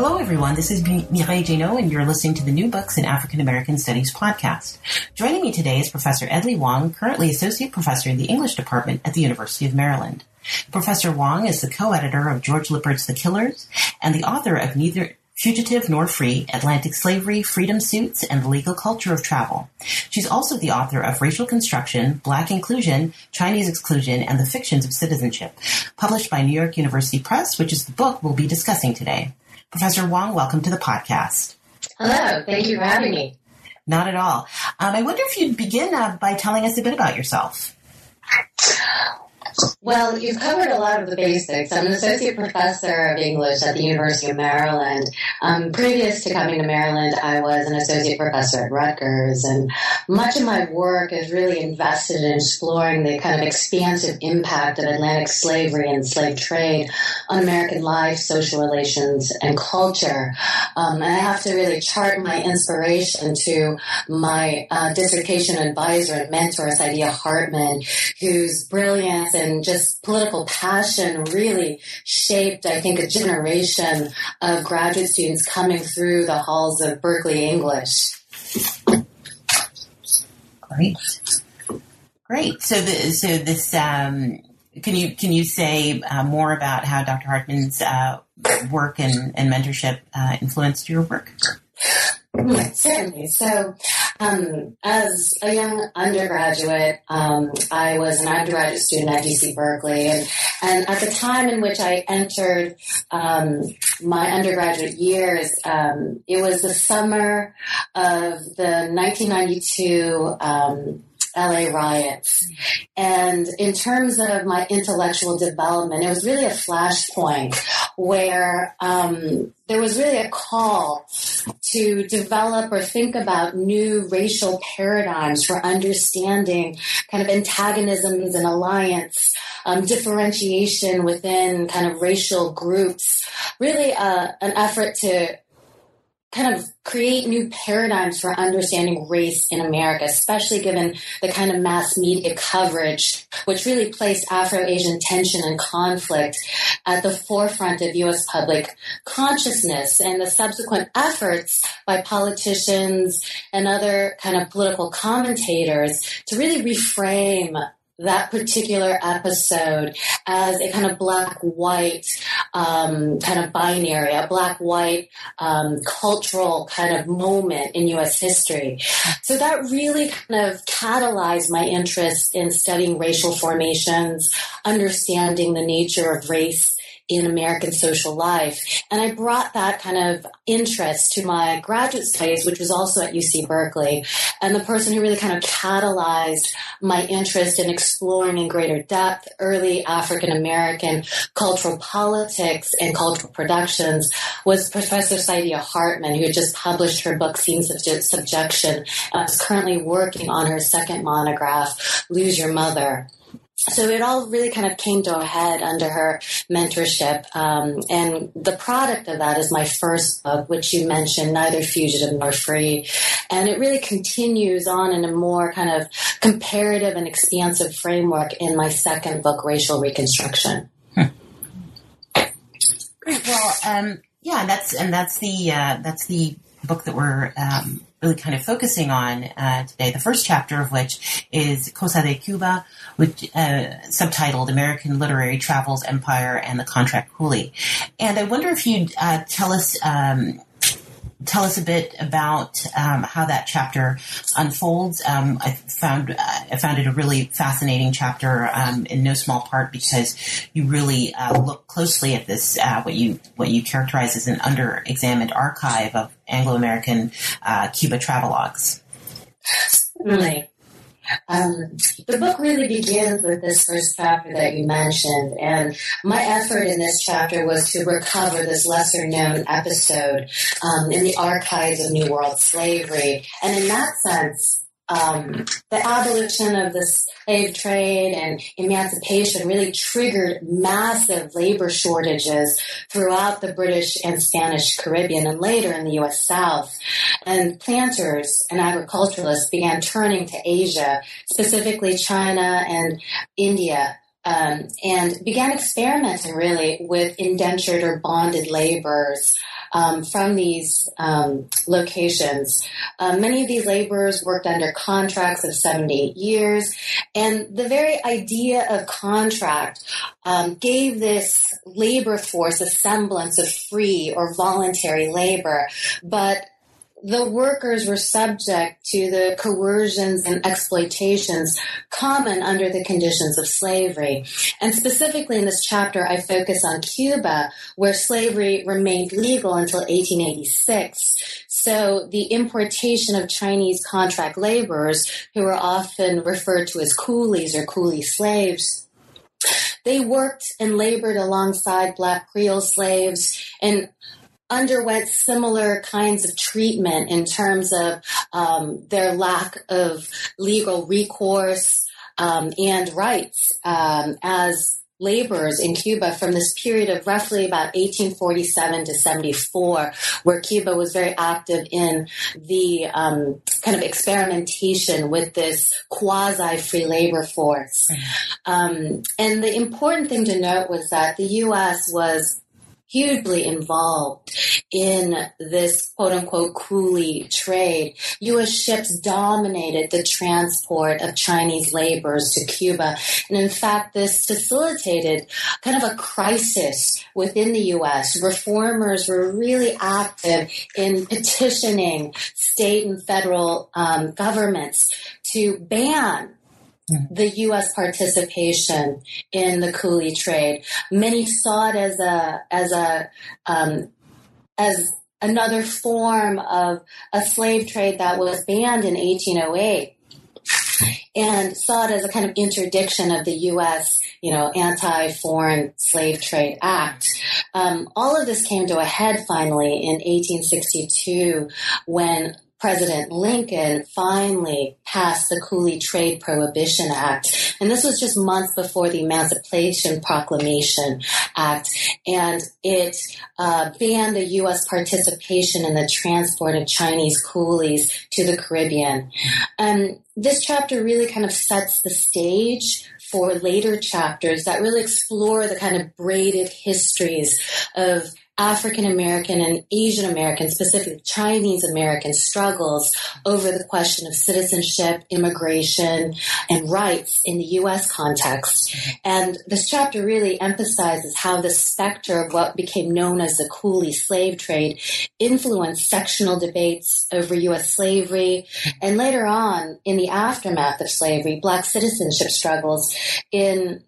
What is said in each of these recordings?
Hello, everyone. This is Mireille Janeau, and you're listening to the New Books in African American Studies podcast. Joining me today is Professor Edlie Wong, currently Associate Professor in the English Department at the University of Maryland. Professor Wong is the co-editor of George Lippert's The Killers and the author of Neither Fugitive Nor Free, Atlantic Slavery, Freedom Suits, and the Legal Culture of Travel. She's also the author of Racial Construction, Black Inclusion, Chinese Exclusion, and the Fictions of Citizenship, published by New York University Press, which is the book we'll be discussing today. Professor Wong, welcome to the podcast. Hello. Thank you for having me. Not at all. I wonder if you'd begin by telling us a bit about yourself. Well, you've covered a lot of the basics. I'm an associate professor of English at the University of Maryland. Previous to coming to Maryland, I was an associate professor at Rutgers, and much of my work is really invested in exploring the kind of expansive impact of Atlantic slavery and slave trade on American life, social relations, and culture. And I have to really chart my inspiration to my dissertation advisor and mentor, Saidiya Hartman, whose brilliance and just political passion really shaped, I think, a generation of graduate students coming through the halls of Berkeley English. Great. So this can you say more about how Dr. Hartman's work and mentorship influenced your work? Certainly. So, as a young undergraduate, I was an undergraduate student at UC Berkeley, and at the time in which I entered my undergraduate years, it was the summer of the 1992 LA riots. And in terms of my intellectual development, it was really a flashpoint where there was really a call to develop or think about new racial paradigms for understanding kind of antagonisms and alliance, differentiation within kind of racial groups, really an effort to kind of create new paradigms for understanding race in America, especially given the kind of mass media coverage, which really placed Afro-Asian tension and conflict at the forefront of U.S. public consciousness, and the subsequent efforts by politicians and other kind of political commentators to really reframe that particular episode as a kind of black-white kind of binary, a black-white cultural kind of moment in U.S. history. So that really kind of catalyzed my interest in studying racial formations, understanding the nature of race in American social life. And I brought that kind of interest to my graduate studies, which was also at UC Berkeley. And the person who really kind of catalyzed my interest in exploring in greater depth early African American cultural politics and cultural productions was Professor Saidiya Hartman, who had just published her book, Scenes of Subjection, and is currently working on her second monograph, Lose Your Mother. So it all really kind of came to a head under her mentorship. And the product of that is my first book, which you mentioned, Neither Fugitive Nor Free. And it really continues on in a more kind of comparative and expansive framework in my second book, Racial Reconstruction. Great. Well, that's the book that we're really kind of focusing on today, the first chapter of which is Cosa de Cuba, which subtitled American Literary Travels, Empire, and the Contract Coolie. And I wonder if you'd tell us a bit about how that chapter unfolds. I found it a really fascinating chapter, in no small part because you really look closely at this what you characterize as an under-examined archive of Anglo-American Cuba travelogues. Really. The book really begins with this first chapter that you mentioned, and my effort in this chapter was to recover this lesser-known episode in the archives of New World slavery, and in that sense, the abolition of the slave trade and emancipation really triggered massive labor shortages throughout the British and Spanish Caribbean and later in the U.S. South. And planters and agriculturalists began turning to Asia, specifically China and India, and began experimenting really with indentured or bonded laborers from these locations. Many of these laborers worked under contracts of 7 to 8 years, and the very idea of contract gave this labor force a semblance of free or voluntary labor, but the workers were subject to the coercions and exploitations common under the conditions of slavery. And specifically in this chapter, I focus on Cuba, where slavery remained legal until 1886. So the importation of Chinese contract laborers, who are often referred to as coolies or coolie slaves, they worked and labored alongside Black Creole slaves and underwent similar kinds of treatment in terms of their lack of legal recourse and rights as laborers in Cuba from this period of roughly about 1847 to 74, where Cuba was very active in the kind of experimentation with this quasi-free labor force. And the important thing to note was that the U.S. was hugely involved in this quote-unquote coolie trade. U.S. ships dominated the transport of Chinese laborers to Cuba. And in fact, this facilitated kind of a crisis within the U.S. Reformers were really active in petitioning state and federal governments to ban the U.S. participation in the coolie trade. Many saw it as another form of a slave trade that was banned in 1808, and saw it as a kind of interdiction of the U.S., Anti-Foreign Slave Trade Act. All of this came to a head finally in 1862 when President Lincoln finally passed the Coolie Trade Prohibition Act. And this was just months before the Emancipation Proclamation Act. And it banned the U.S. participation in the transport of Chinese coolies to the Caribbean. This chapter really kind of sets the stage for later chapters that really explore the kind of braided histories of African American and Asian American, specifically Chinese American, struggles over the question of citizenship, immigration, and rights in the U.S. context. And this chapter really emphasizes how the specter of what became known as the coolie slave trade influenced sectional debates over U.S. slavery, and later on, in the aftermath of slavery, Black citizenship struggles in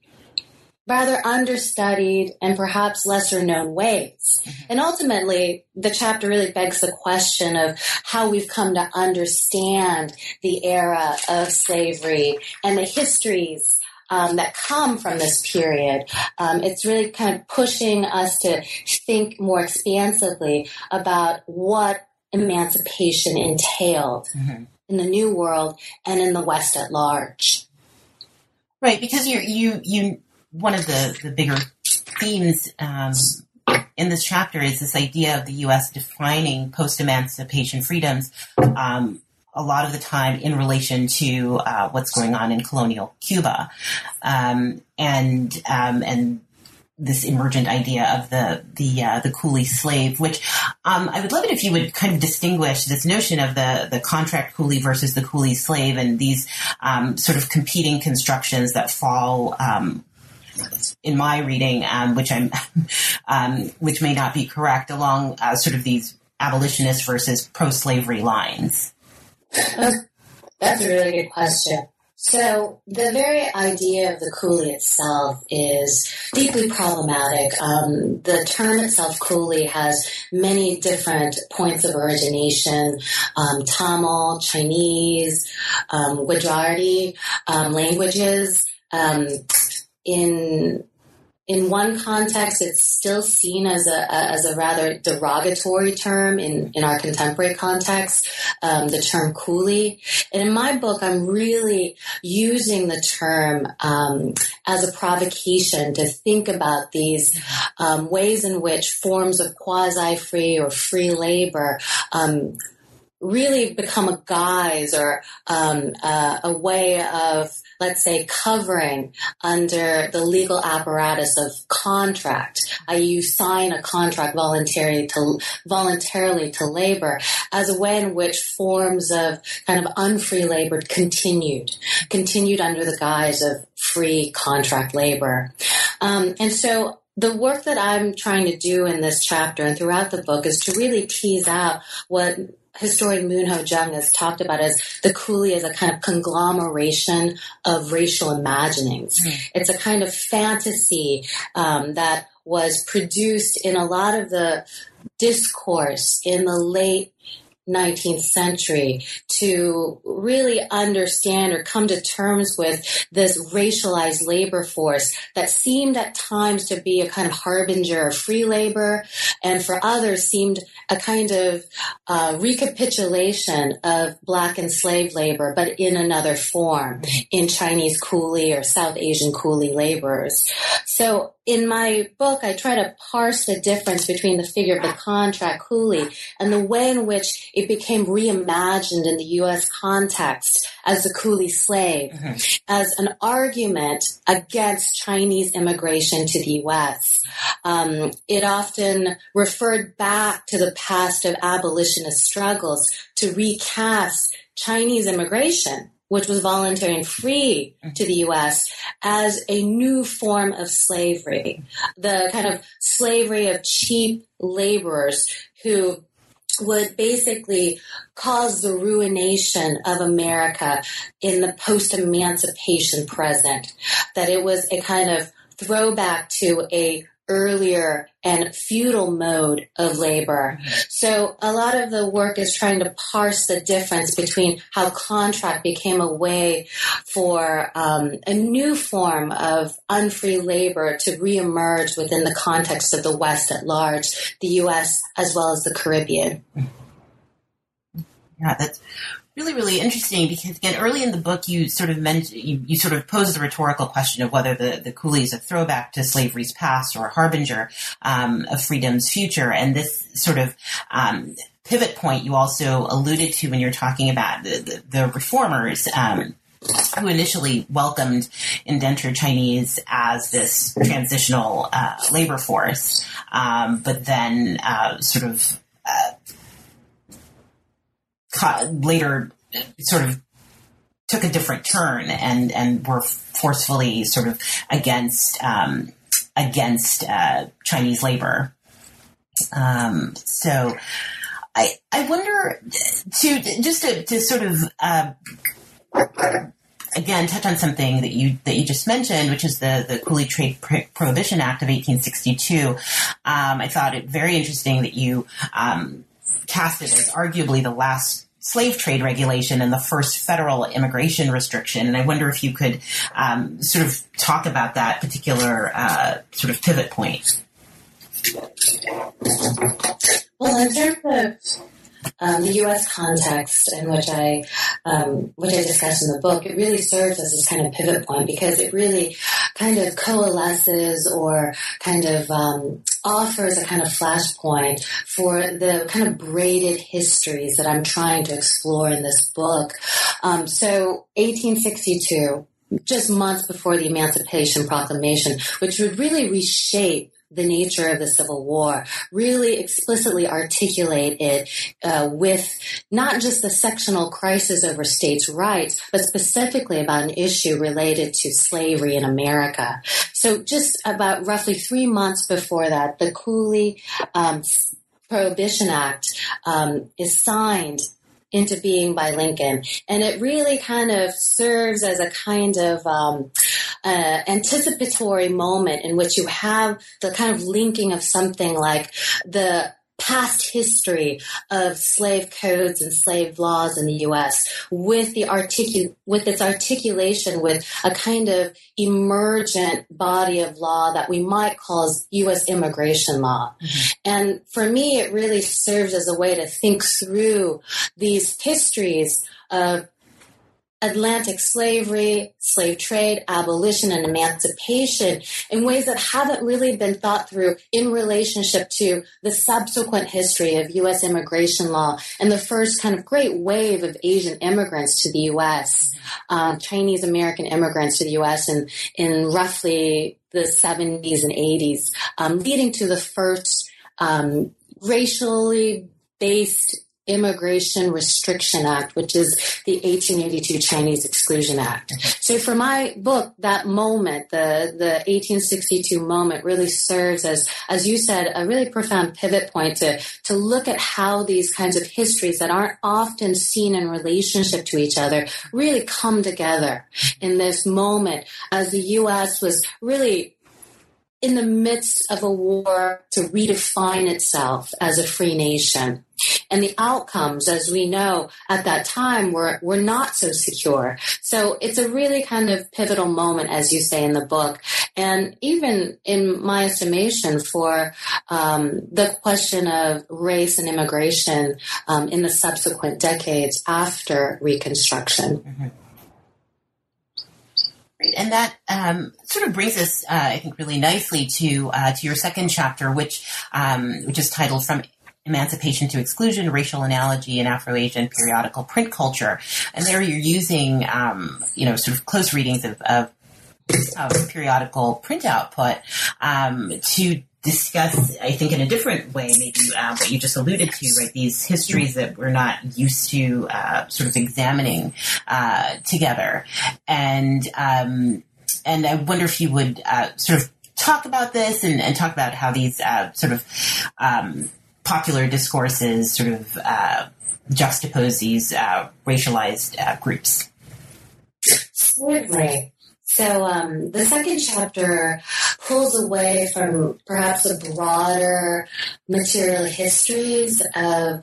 rather understudied and perhaps lesser known ways. And ultimately, the chapter really begs the question of how we've come to understand the era of slavery and the histories that come from this period. It's really kind of pushing us to think more expansively about what emancipation entailed in the New World and in the West at large. Right, because you one of the bigger themes in this chapter is this idea of the U.S. defining post-emancipation freedoms a lot of the time in relation to what's going on in colonial Cuba, and this emergent idea of the coolie slave, which I would love it if you would kind of distinguish this notion of the contract coolie versus the coolie slave and these sort of competing constructions that fall in my reading, which may not be correct, along sort of these abolitionist versus pro-slavery lines. That's a really good question. So the very idea of the coolie itself is deeply problematic. The term itself, coolie, has many different points of origination. Tamil, Chinese, Gujarati languages. In one context, it's still seen as a rather derogatory term in our contemporary context, the term coolie. And in my book, I'm really using the term as a provocation to think about these ways in which forms of quasi-free or free labor really become a guise or a way of, let's say, covering under the legal apparatus of contract. You sign a contract voluntarily to labor as a way in which forms of kind of unfree labor continued under the guise of free contract labor. And so the work that I'm trying to do in this chapter and throughout the book is to really tease out what historian Moon Ho Jung has talked about as the coolie as a kind of conglomeration of racial imaginings. Mm-hmm. It's a kind of fantasy that was produced in a lot of the discourse in the late 19th century to really understand or come to terms with this racialized labor force that seemed at times to be a kind of harbinger of free labor, and for others seemed a kind of recapitulation of black enslaved labor, but in another form, in Chinese coolie or South Asian coolie laborers. So in my book, I try to parse the difference between the figure of the contract coolie and the way in which it became reimagined in the U.S. context as the coolie slave, mm-hmm. as an argument against Chinese immigration to the U.S. It often referred back to the past of abolitionist struggles to recast Chinese immigration, which was voluntary and free to the U.S., as a new form of slavery, the kind of slavery of cheap laborers who would basically cause the ruination of America in the post-emancipation present, that it was a kind of throwback to a earlier and feudal mode of labor. So a lot of the work is trying to parse the difference between how contract became a way for a new form of unfree labor to reemerge within the context of the West at large, the U.S. as well as the Caribbean. Yeah, that's really, really interesting because, again, early in the book, you sort of mentioned, you sort of posed the rhetorical question of whether the coolie is a throwback to slavery's past or a harbinger of freedom's future. And this sort of pivot point you also alluded to when you're talking about the reformers who initially welcomed indentured Chinese as this transitional labor force, but then sort of later sort of took a different turn and were forcefully sort of against Chinese labor. So I wonder to sort of again touch on something that you just mentioned, which is the Coolie Trade Prohibition Act of 1862. I thought it very interesting that you cast it as arguably the last slave trade regulation and the first federal immigration restriction. And I wonder if you could sort of talk about that particular sort of pivot point. Well, in terms of the U.S. context in which I discussed in the book, it really serves as this kind of pivot point because it really kind of coalesces or kind of offers a kind of flashpoint for the kind of braided histories that I'm trying to explore in this book. So 1862, just months before the Emancipation Proclamation, which would really reshape the nature of the Civil War, really explicitly articulate it with not just the sectional crisis over states' rights, but specifically about an issue related to slavery in America. So just about roughly 3 months before that, the Coolie Prohibition Act is signed into being by Lincoln. And it really kind of serves as a kind of anticipatory moment in which you have the kind of linking of something like the past history of slave codes and slave laws in the U.S. with the with its articulation with a kind of emergent body of law that we might call U.S. immigration law. Mm-hmm. And for me, it really serves as a way to think through these histories of Atlantic slavery, slave trade, abolition, and emancipation in ways that haven't really been thought through in relationship to the subsequent history of U.S. immigration law and the first kind of great wave of Asian immigrants to the U.S., Chinese American immigrants to the U.S. in roughly the 70s and 80s, leading to the first racially based Immigration Restriction Act, which is the 1882 Chinese Exclusion Act. So for my book, that moment, the 1862 moment, really serves as you said, a really profound pivot point to look at how these kinds of histories that aren't often seen in relationship to each other really come together in this moment as the U.S. was really in the midst of a war to redefine itself as a free nation. And the outcomes, as we know, at that time were not so secure. So it's a really kind of pivotal moment, as you say in the book. And even in my estimation for the question of race and immigration in the subsequent decades after Reconstruction. Mm-hmm. Right. And that sort of brings us, I think, really nicely to your second chapter, which is titled From Emancipation to Exclusion, Racial Analogy in Afro-Asian Periodical Print Culture. And there you're using, sort of close readings of periodical print output to discuss, I think in a different way, maybe what you just alluded to, right? These histories that we're not used to sort of examining together. And I wonder if you would sort of talk about this and talk about how these sort of popular discourses sort of juxtapose these racialized groups. Certainly. So the second chapter pulls away from perhaps the broader material histories of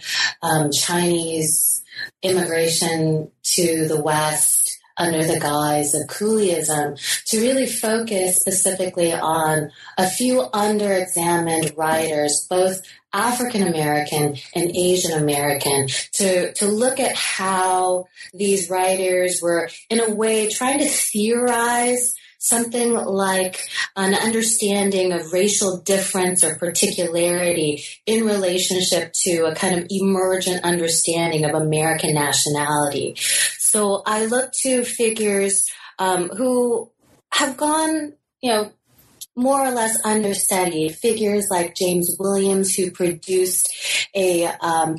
Chinese immigration to the West under the guise of Cooleyism to really focus specifically on a few underexamined writers, both African-American and Asian-American, to look at how these writers were, in a way, trying to theorize something like an understanding of racial difference or particularity in relationship to a kind of emergent understanding of American nationality. So I look to figures who have gone, more or less understudied, figures like James Williams, who produced a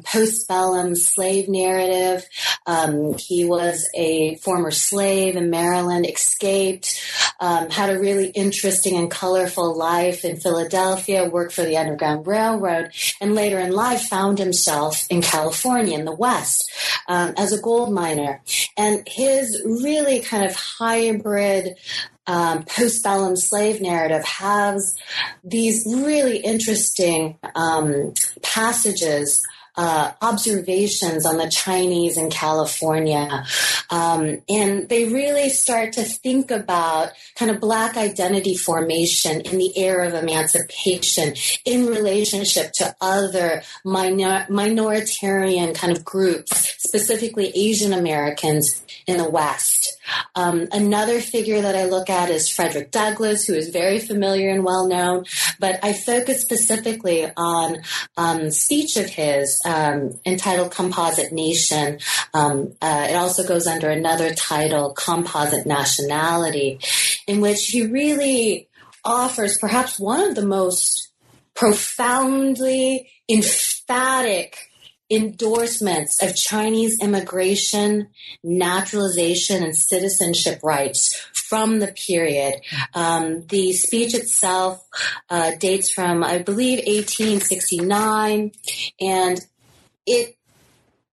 postbellum slave narrative. He was a former slave in Maryland, escaped, had a really interesting and colorful life in Philadelphia, worked for the Underground Railroad, and later in life found himself in California, in the West, as a gold miner. And his really kind of hybrid postbellum slave narrative has these really interesting passages, observations on the Chinese in California. And they really start to think about kind of Black identity formation in the era of emancipation in relationship to other minoritarian kind of groups, specifically Asian Americans in the West. Another figure that I look at is Frederick Douglass, who is very familiar and well-known, but I focus specifically on speech of his entitled Composite Nation. It also goes under another title, Composite Nationality, in which he really offers perhaps one of the most profoundly emphatic endorsements of Chinese immigration, naturalization, and citizenship rights from the period. The speech itself dates from, I believe, 1869, and it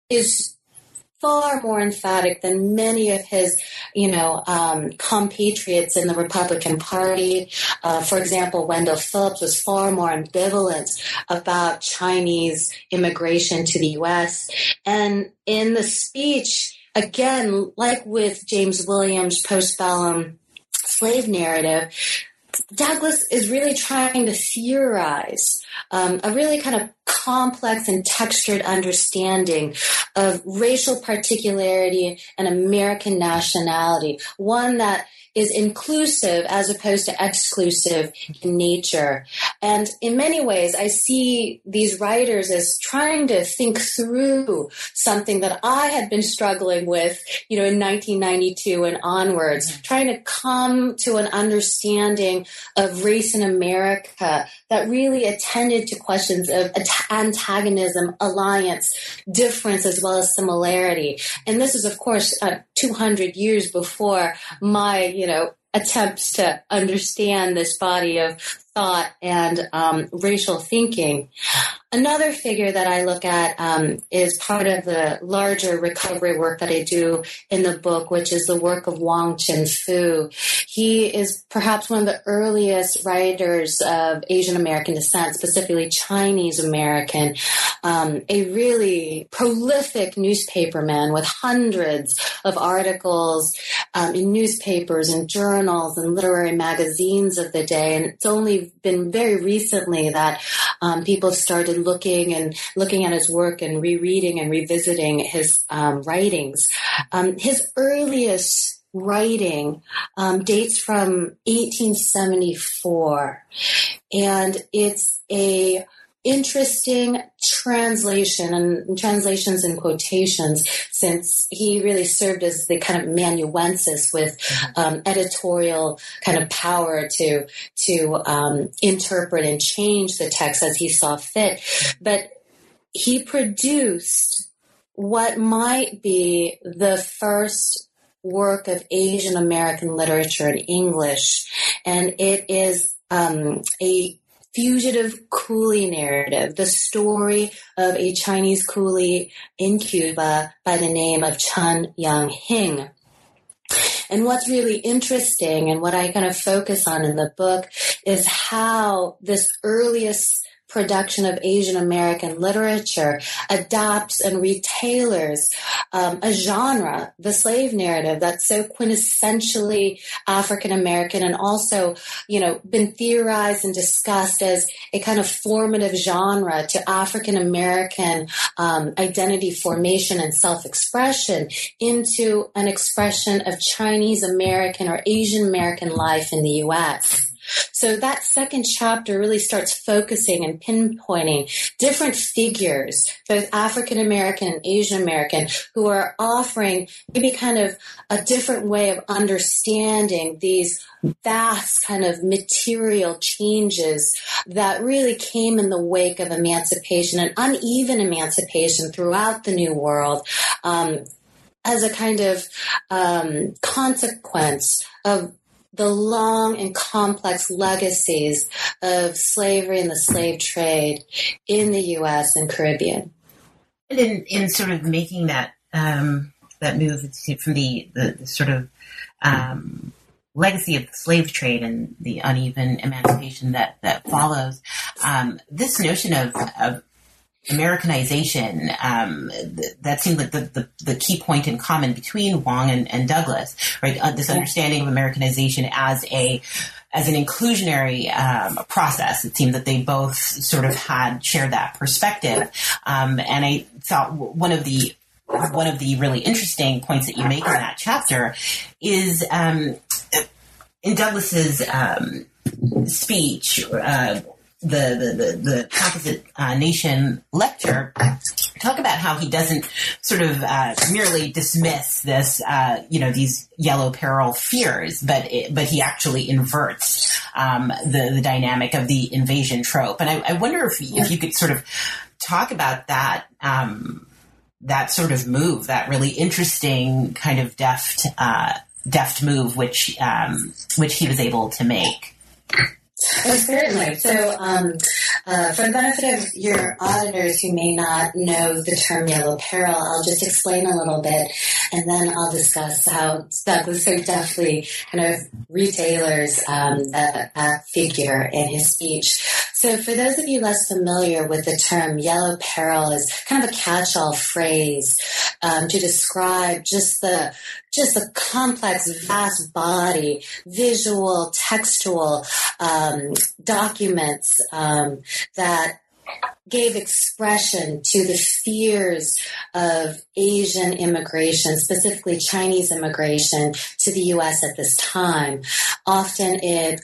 is far more emphatic than many of his, compatriots in the Republican Party. For example, Wendell Phillips was far more ambivalent about Chinese immigration to the U.S. And in the speech, again, like with James Williams' postbellum slave narrative, Douglass is really trying to theorize a really kind of complex and textured understanding of racial particularity and American nationality, one that is inclusive as opposed to exclusive in nature. And in many ways, I see these writers as trying to think through something that I had been struggling with, in 1992 and onwards, trying to come to an understanding of race in America that really attended to questions of antagonism, alliance, difference, as well as similarity. And this is, of course, 200 years before my, attempts to understand this body of thought and racial thinking. Another figure that I look at is part of the larger recovery work that I do in the book, which is the work of Wong Chin Foo. He is perhaps one of the earliest writers of Asian American descent, specifically Chinese American, a really prolific newspaperman with hundreds of articles in newspapers and journals and literary magazines of the day. And it's only been very recently that people started looking at his work and rereading and revisiting his writings. His earliest writing dates from 1874, and it's a interesting translation, and translations and quotations, since he really served as the kind of amanuensis with editorial kind of power to interpret and change the text as he saw fit. But he produced what might be the first work of Asian American literature in English, and it is a fugitive coolie narrative, the story of a Chinese coolie in Cuba by the name of Chun Yang Hing. And what's really interesting and what I kind of focus on in the book is how this earliest production of Asian American literature adopts and retailers a genre, the slave narrative, that's so quintessentially African American and also, been theorized and discussed as a kind of formative genre to African American identity formation and self-expression, into an expression of Chinese American or Asian American life in the U.S. So that second chapter really starts focusing and pinpointing different figures, both African American and Asian American, who are offering maybe kind of a different way of understanding these vast kind of material changes that really came in the wake of emancipation and uneven emancipation throughout the New World, as a kind of consequence of the long and complex legacies of slavery and the slave trade in the U.S. and Caribbean. And in sort of making that that move from the sort of legacy of the slave trade and the uneven emancipation that follows, this notion of Americanization, that seemed like the key point in common between Wong and Douglass, right? This understanding of Americanization as an inclusionary process. It seemed that they both sort of shared that perspective. And I thought one of the really interesting points that you make in that chapter is in Douglass's speech, the Composite Nation lecture, talk about how he doesn't sort of merely dismiss this, these yellow peril fears, but he actually inverts the dynamic of the invasion trope. And I wonder if you could sort of talk about that, that sort of move, that really interesting kind of deft move, which he was able to make. Oh, certainly. So, for the benefit of your auditors who may not know the term yellow peril, I'll just explain a little bit, and then I'll discuss how Douglass so deftly kind of retailers that figure in his speech. So for those of you less familiar with the term, yellow peril is kind of a catch-all phrase to describe just the complex, vast body, visual, textual documents that gave expression to the fears of Asian immigration, specifically Chinese immigration, to the U.S. at this time. Often it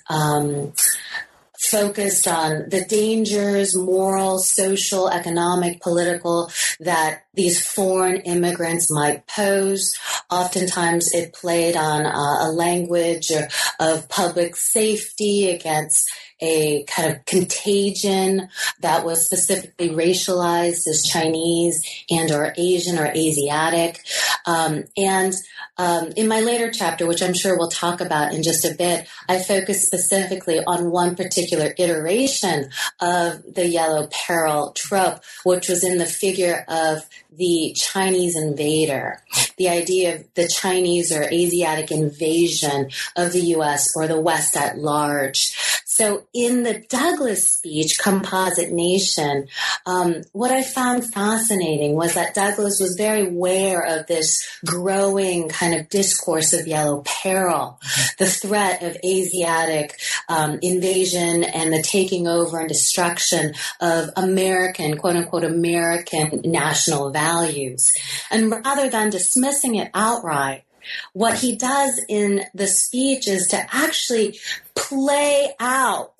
focused on the dangers, moral, social, economic, political, that these foreign immigrants might pose. Oftentimes it played on a language of public safety against a kind of contagion that was specifically racialized as Chinese and or Asian or Asiatic. In my later chapter, which I'm sure we'll talk about in just a bit, I focus specifically on one particular iteration of the yellow peril trope, which was in the figure of the Chinese invader, the idea of the Chinese or Asiatic invasion of the U.S. or the West at large. So in the Douglass speech, Composite Nation, what I found fascinating was that Douglass was very aware of this growing kind of discourse of yellow peril, the threat of Asiatic invasion and the taking over and destruction of American, quote-unquote, American national values. And rather than dismissing it outright, what he does in the speech is to actually play out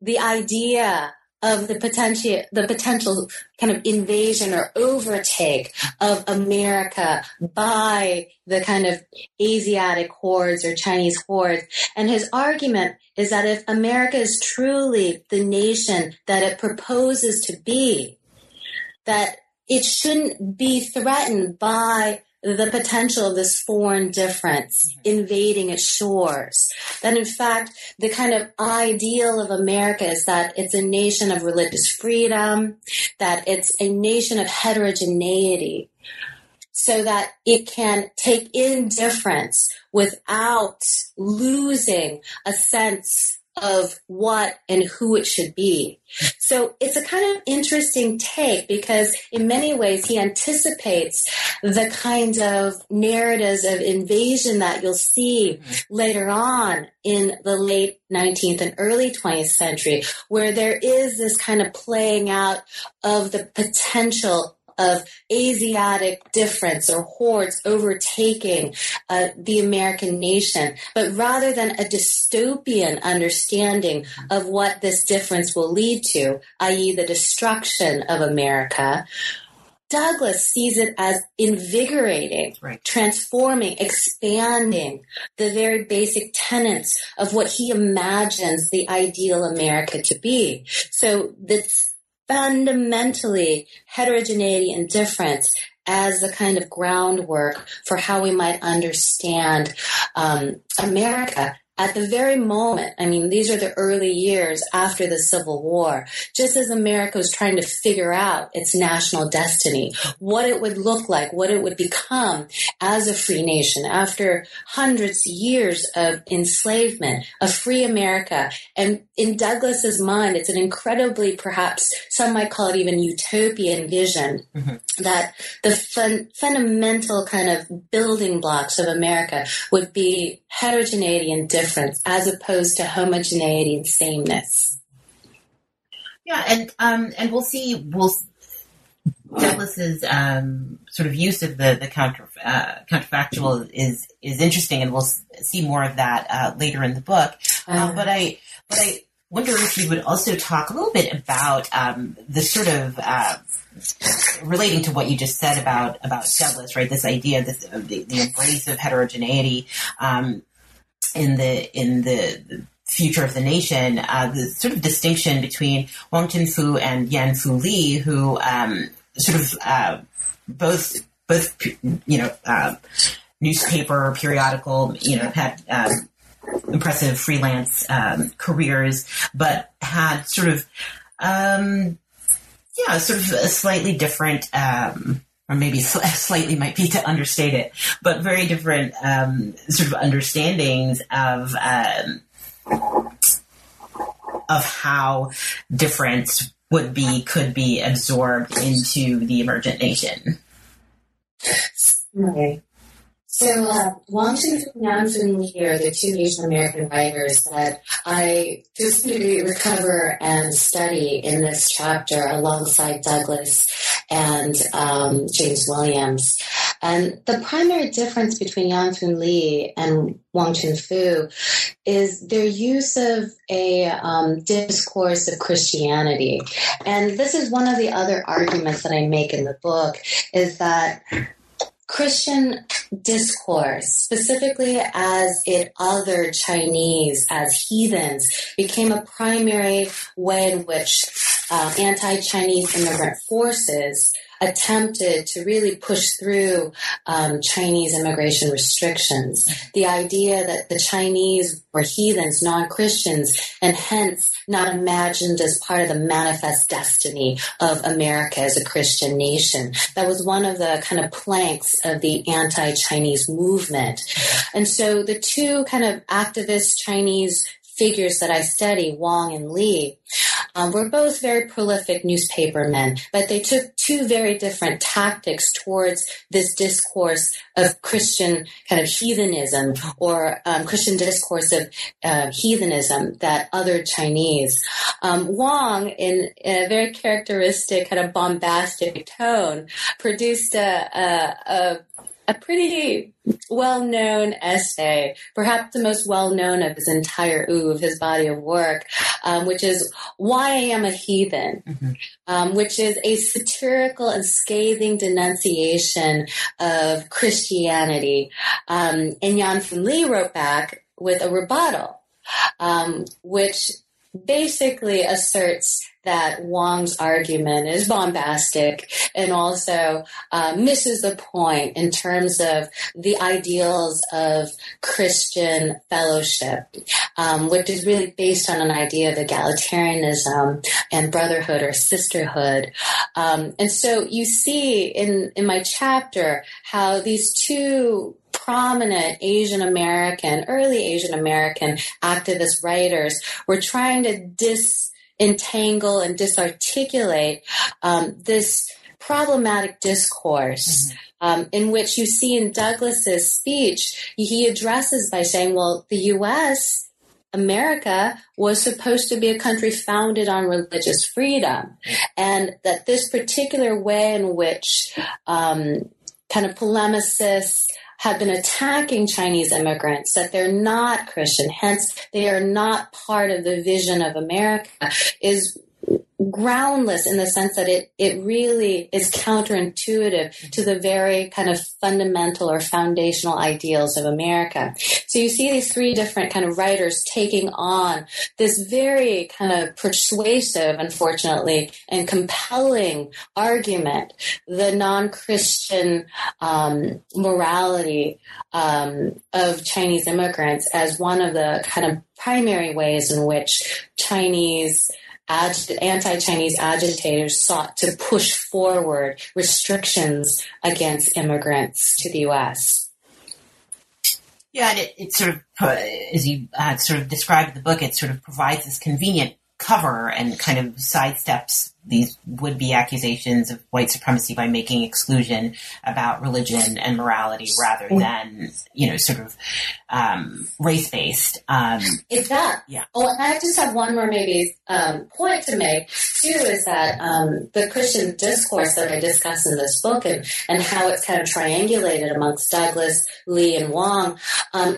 the idea of the potential kind of invasion or overtake of America by the kind of Asiatic hordes or Chinese hordes. And his argument is that if America is truly the nation that it proposes to be, that it shouldn't be threatened by the potential of this foreign difference invading its shores. That, in fact, the kind of ideal of America is that it's a nation of religious freedom, that it's a nation of heterogeneity, so that it can take in difference without losing a sense of what and who it should be. So it's a kind of interesting take because in many ways he anticipates the kinds of narratives of invasion that you'll see later on in the late 19th and early 20th century, where there is this kind of playing out of the potential of Asiatic difference or hordes overtaking the American nation, but rather than a dystopian understanding of what this difference will lead to, i.e. the destruction of America, Douglass sees it as invigorating, right, transforming, expanding the very basic tenets of what he imagines the ideal America to be. So that's fundamentally heterogeneity and difference as the kind of groundwork for how we might understand America at the very moment. I mean, these are the early years after the Civil War, just as America was trying to figure out its national destiny, what it would look like, what it would become as a free nation after hundreds of years of enslavement, a free America. And in Douglass's mind, it's an incredibly, perhaps some might call it even utopian vision, that the fundamental kind of building blocks of America would be heterogeneity and difference as opposed to homogeneity and sameness. Yeah, and we'll see Douglass's sort of use of the counterfactual is interesting, and we'll see more of that later in the book. But I wonder if you would also talk a little bit about the sort of relating to what you just said about Douglass, right? This idea of the embrace of heterogeneity in the future of the nation, the sort of distinction between Wong Chin Foo and Yan Phou Lee, who both newspaper periodical had impressive freelance careers, but had sort of, a slightly different, or maybe slightly might be to understate it, but very different sort of understandings of how difference could be absorbed into the emergent nation. Okay. So, Wong Chin Foo and Yan Phou Lee are the two Asian American writers that I specifically recover and study in this chapter alongside Douglass and James Williams. And the primary difference between Yan Phou Lee and Wong Chin Foo is their use of a discourse of Christianity. And this is one of the other arguments that I make in the book, is that Christian discourse, specifically as it othered Chinese as heathens, became a primary way in which anti-Chinese immigrant forces attempted to really push through Chinese immigration restrictions. The idea that the Chinese were heathens, non-Christians, and hence not imagined as part of the manifest destiny of America as a Christian nation. That was one of the kind of planks of the anti-Chinese movement. And so the two kind of activist Chinese figures that I study, Wong and Lee, were both very prolific newspapermen, but they took two very different tactics towards this discourse of Christian kind of heathenism, or Christian discourse of heathenism that othered Chinese. Wong, in a very characteristic kind of bombastic tone, produced a pretty well-known essay, perhaps the most well-known of his entire his body of work, which is Why I Am a Heathen, which is a satirical and scathing denunciation of Christianity. And Yan Phou Lee wrote back with a rebuttal, which basically asserts that Wong's argument is bombastic and also misses the point in terms of the ideals of Christian fellowship, which is really based on an idea of egalitarianism and brotherhood or sisterhood. And so you see in my chapter how these two prominent early Asian American activist writers were trying to disentangle and disarticulate this problematic discourse, in which you see in Douglass's speech, he addresses by saying, well, the U.S., America, was supposed to be a country founded on religious freedom, and that this particular way in which kind of polemicists have been attacking Chinese immigrants, that they're not Christian, hence they are not part of the vision of America, is groundless in the sense that it really is counterintuitive to the very kind of fundamental or foundational ideals of America. So you see these three different kind of writers taking on this very kind of persuasive, unfortunately, and compelling argument, the non-Christian morality of Chinese immigrants as one of the kind of primary ways in which anti-Chinese agitators sought to push forward restrictions against immigrants to the U.S. Yeah, and it sort of, as you sort of described the book, it sort of provides this convenient cover and kind of sidesteps these would-be accusations of white supremacy by making exclusion about religion and morality rather than, sort of race-based. Exactly. Yeah. Oh, and I just have one more maybe point to make, too, is that the Christian discourse that I discuss in this book and how it's kind of triangulated amongst Douglass, Lee, and Wong,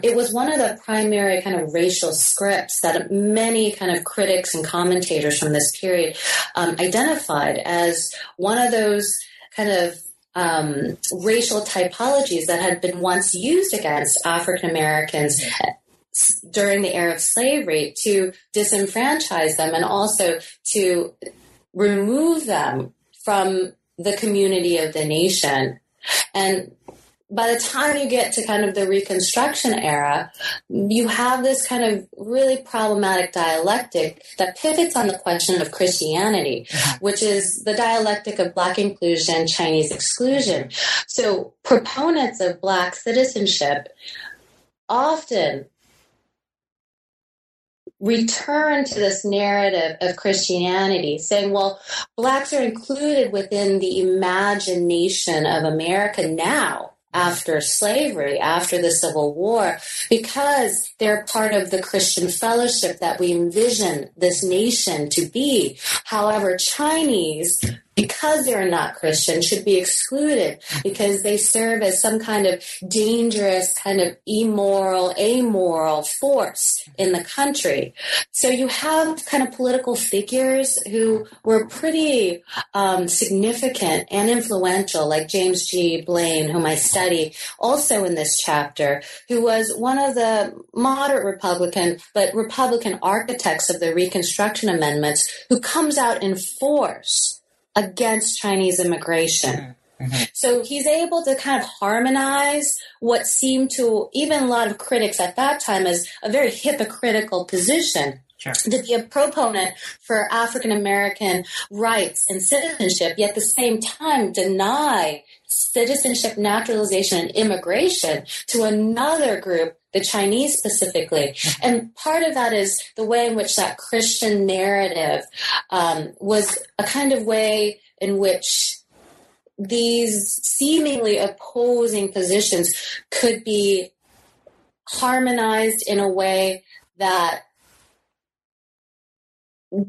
it was one of the primary kind of racial scripts that many kind of critics and commentators from this period identified as one of those kind of racial typologies that had been once used against African Americans during the era of slavery to disenfranchise them and also to remove them from the community of the nation. And by the time you get to kind of the Reconstruction era, you have this kind of really problematic dialectic that pivots on the question of Christianity, which is the dialectic of Black inclusion, Chinese exclusion. So proponents of Black citizenship often return to this narrative of Christianity, saying, well, Blacks are included within the imagination of America now, after slavery, after the Civil War, because they're part of the Christian fellowship that we envision this nation to be. However, Chinese, because they're not Christian, should be excluded because they serve as some kind of dangerous, kind of immoral, amoral force in the country. So you have kind of political figures who were pretty significant and influential, like James G. Blaine, whom I study also in this chapter, who was one of the moderate Republican, but Republican architects of the Reconstruction Amendments, who comes out in force against Chinese immigration. Mm-hmm. So he's able to kind of harmonize what seemed to even a lot of critics at that time as a very hypocritical position. Sure. To be a proponent for African American rights and citizenship, yet at the same time deny citizenship, naturalization, and immigration to another group, the Chinese specifically. And part of that is the way in which that Christian narrative was a kind of way in which these seemingly opposing positions could be harmonized in a way that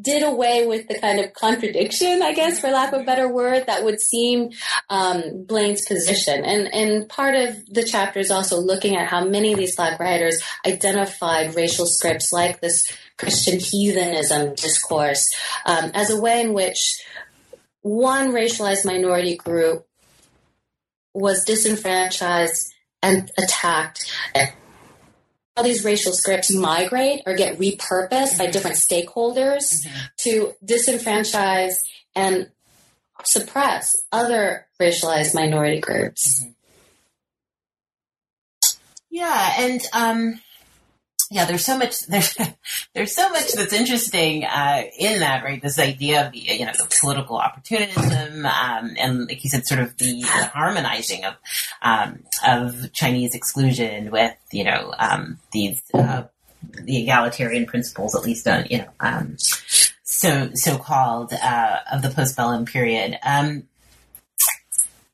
did away with the kind of contradiction, I guess, for lack of a better word, that would seem Blaine's position. And part of the chapter is also looking at how many of these Black writers identified racial scripts like this Christian heathenism discourse as a way in which one racialized minority group was disenfranchised and attacked. All these racial scripts migrate or get repurposed by different stakeholders to disenfranchise and suppress other racialized minority groups. Yeah, and there's so much that's interesting in that, right? This idea of the, you know, the political opportunism, and like you said, sort of the harmonizing of Chinese exclusion with, you know, these the egalitarian principles, at least on, you know, so-called of the postbellum period, and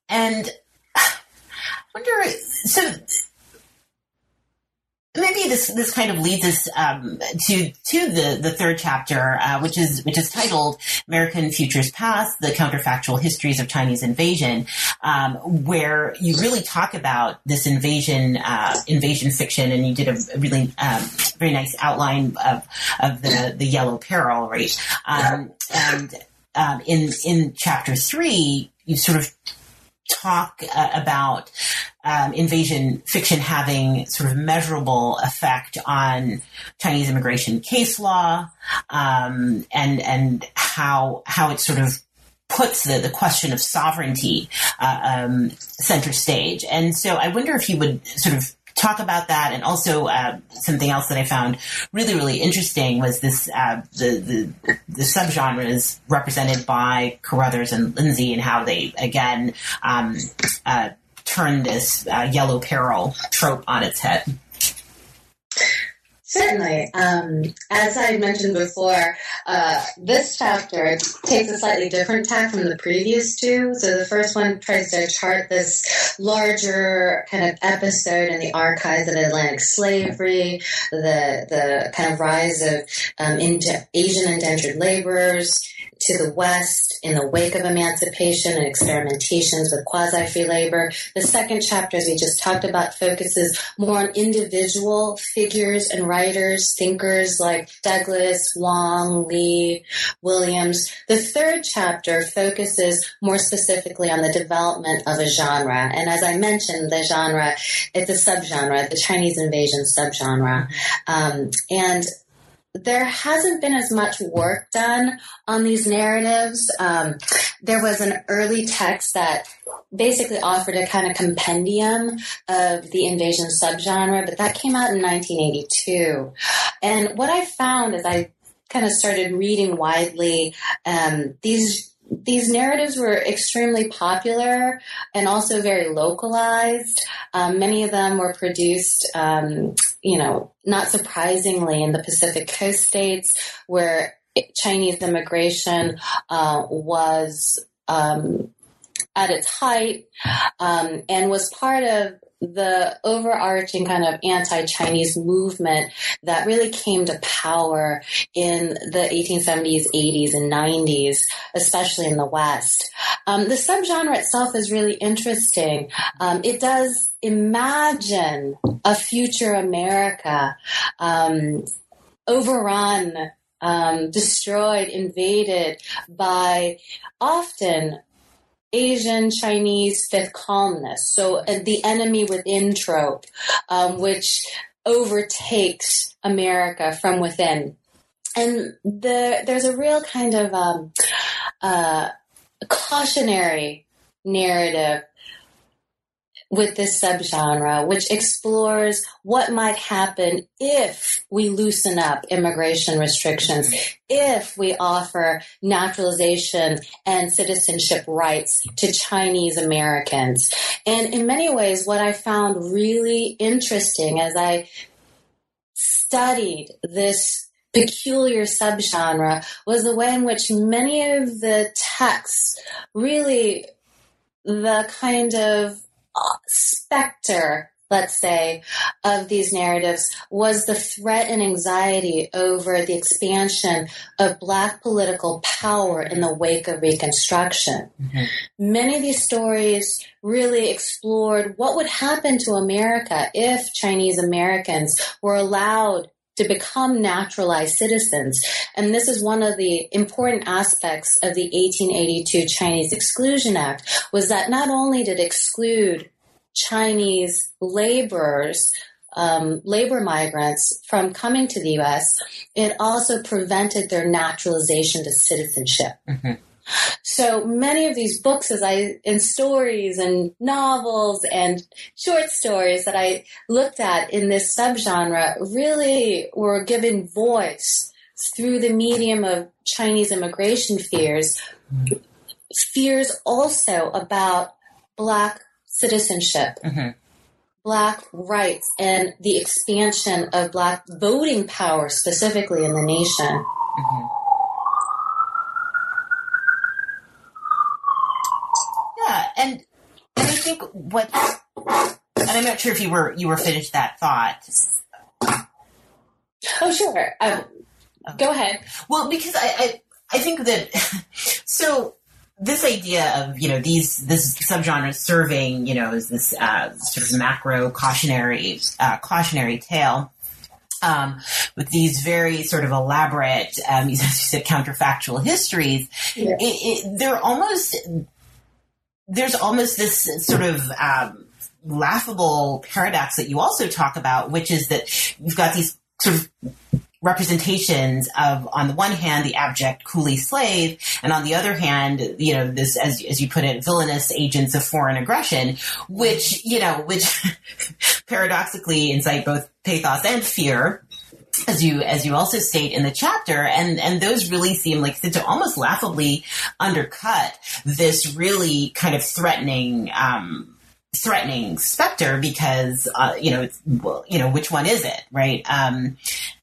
I wonder so. Maybe this kind of leads us to the third chapter, which is titled "American Futures Past: The Counterfactual Histories of Chinese Invasion," where you really talk about this invasion fiction, and you did a really very nice outline of the Yellow Peril, right? And in chapter 3, you sort of talk about invasion fiction having sort of measurable effect on Chinese immigration case law, and how it sort of puts the question of sovereignty center stage. And so I wonder if you would sort of talk about that, and also something else that I found really, really interesting was this the subgenre is represented by Carruthers and Lindsay, and how they again turn this Yellow Peril trope on its head. Certainly. As I mentioned before, this chapter takes a slightly different tack from the previous two. So the first one tries to chart this larger kind of episode in the archives of Atlantic slavery, the kind of rise of Asian indentured laborers to the West in the wake of emancipation and experimentations with quasi-free labor. The second chapter, as we just talked about, focuses more on individual figures and writers, thinkers like Douglass, Wong, Lee, Williams. The third chapter focuses more specifically on the development of a genre. And as I mentioned, the genre, it's a subgenre, the Chinese invasion subgenre. And there hasn't been as much work done on these narratives. There was an early text that basically offered a kind of compendium of the invasion subgenre, but that came out in 1982. And what I found as I kind of started reading widely, these narratives were extremely popular and also very localized. Many of them were produced, not surprisingly, in the Pacific Coast states where Chinese immigration was at its height and was part of the overarching kind of anti-Chinese movement that really came to power in the 1870s, 80s, and 90s, especially in the West. The subgenre itself is really interesting. It does imagine a future America overrun, destroyed, invaded by often Asian Chinese fifth columnists, so the enemy within trope, which overtakes America from within. And there's a real kind of cautionary narrative with this subgenre, which explores what might happen if we loosen up immigration restrictions, if we offer naturalization and citizenship rights to Chinese Americans. And in many ways, what I found really interesting as I studied this peculiar subgenre was the way in which many of the texts, really the kind of specter, let's say, of these narratives was the threat and anxiety over the expansion of Black political power in the wake of Reconstruction. Mm-hmm. Many of these stories really explored what would happen to America if Chinese Americans were allowed to become naturalized citizens. And this is one of the important aspects of the 1882 Chinese Exclusion Act, was that not only did it exclude Chinese laborers, labor migrants from coming to the U.S., it also prevented their naturalization to citizenship. Mm-hmm. So many of these books and stories and novels and short stories that I looked at in this subgenre really were given voice through the medium of Chinese immigration fears also about Black citizenship, mm-hmm. Black rights, and the expansion of Black voting power specifically in the nation. Mm-hmm. And I think and I'm not sure if you were finished that thought. Oh, sure. Go ahead. Well, because I think that, so this idea of, this subgenre serving, as this sort of macro cautionary tale, with these very sort of elaborate, as you said, counterfactual histories, yeah. There's almost this sort of laughable paradox that you also talk about, which is that you've got these sort of representations of, on the one hand, the abject coolie slave, and on the other hand, this, as you put it, villainous agents of foreign aggression, which paradoxically incite both pathos and fear, as you also state in the chapter, and those really seem like to almost laughably undercut this really kind of threatening specter, because which one is it, right?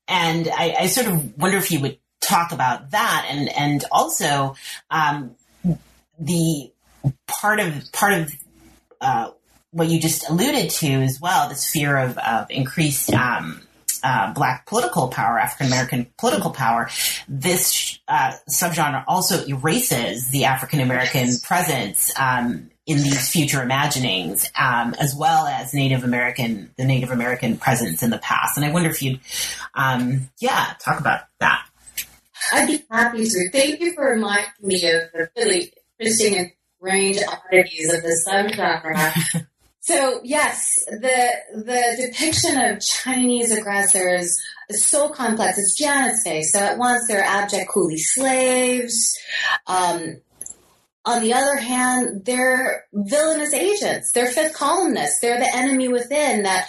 And I sort of wonder if you would talk about that, and also the part of what you just alluded to as well, this fear of increased Black political power, African-American political power. This subgenre also erases the African-American presence in these future imaginings, as well as the Native American presence in the past. And I wonder if you'd, talk about that. I'd be happy to. Thank you for reminding me of the really interesting and range of oddities of the subgenre. So yes, the depiction of Chinese aggressors is so complex. It's Janet's face. So at once they're abject coolie slaves. On the other hand, they're villainous agents. They're fifth columnists. They're the enemy within that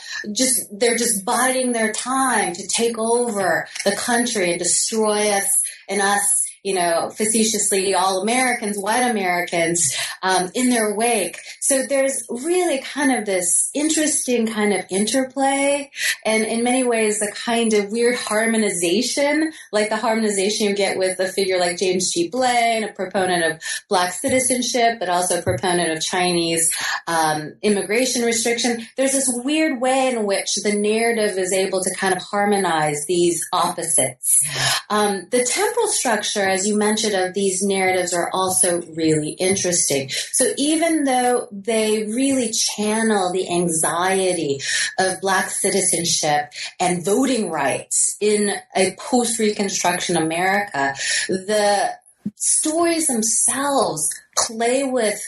they're just biding their time to take over the country and destroy us and us, you know, facetiously all Americans, white Americans, in their wake. So there's really kind of this interesting kind of interplay and in many ways the kind of weird harmonization, like the harmonization you get with a figure like James G. Blaine, a proponent of black citizenship, but also a proponent of Chinese immigration restriction. There's this weird way in which the narrative is able to kind of harmonize these opposites. The temporal structure, as you mentioned, of these narratives are also really interesting. So even though they really channel the anxiety of black citizenship and voting rights in a post-Reconstruction America, the stories themselves play with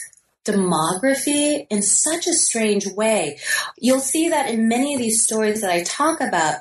demography in such a strange way. You'll see that in many of these stories that I talk about,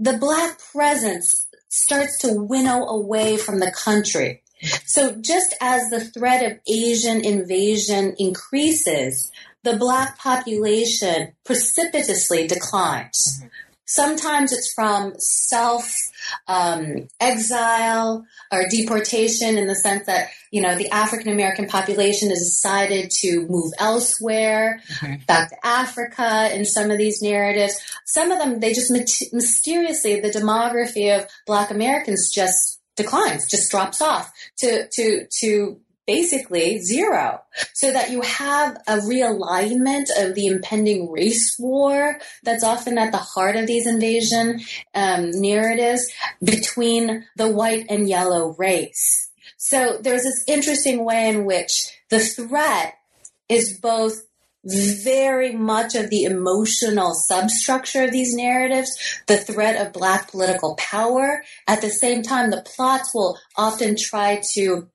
the black presence starts to winnow away from the country. So just as the threat of Asian invasion increases, the black population precipitously declines. Sometimes it's from self-exile or deportation in the sense that, you know, the African-American population has decided to move elsewhere, back to Africa in some of these narratives. Some of them, they just mysteriously, the demography of black Americans just declines, just drops off to basically zero, so that you have a realignment of the impending race war that's often at the heart of these invasion narratives between the white and yellow race. So there's this interesting way in which the threat is both very much of the emotional substructure of these narratives, the threat of black political power. At the same time, the plots will often try to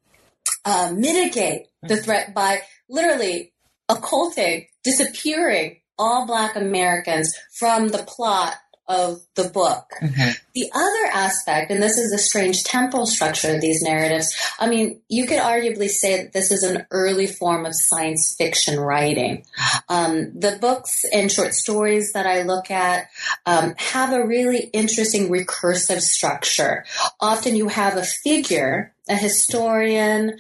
mitigate the threat by literally occulting, disappearing all black Americans from the plot of the book. The other aspect, and this is the strange temporal structure of these narratives, I mean, you could arguably say that this is an early form of science fiction writing. The books and short stories that I look at have a really interesting recursive structure. Often you have a figure, a historian,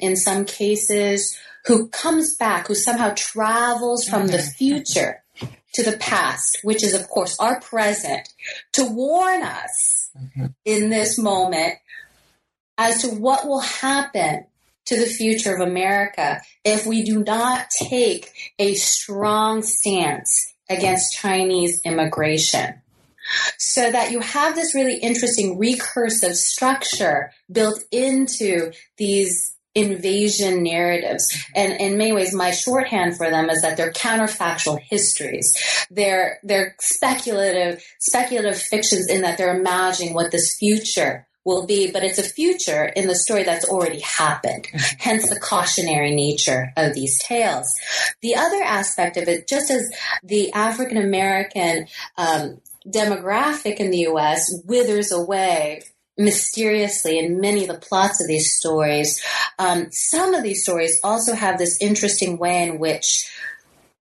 in some cases, who comes back, who somehow travels from the future to the past, which is, of course, our present, to warn us in this moment as to what will happen to the future of America if we do not take a strong stance against Chinese immigration. So that you have this really interesting recursive structure built into these invasion narratives. And in many ways, my shorthand for them is that they're counterfactual histories. They're speculative fictions in that they're imagining what this future will be, but it's a future in the story that's already happened, hence the cautionary nature of these tales. The other aspect of it, just as the African-American demographic in the U.S. withers away mysteriously in many of the plots of these stories, some of these stories also have this interesting way in which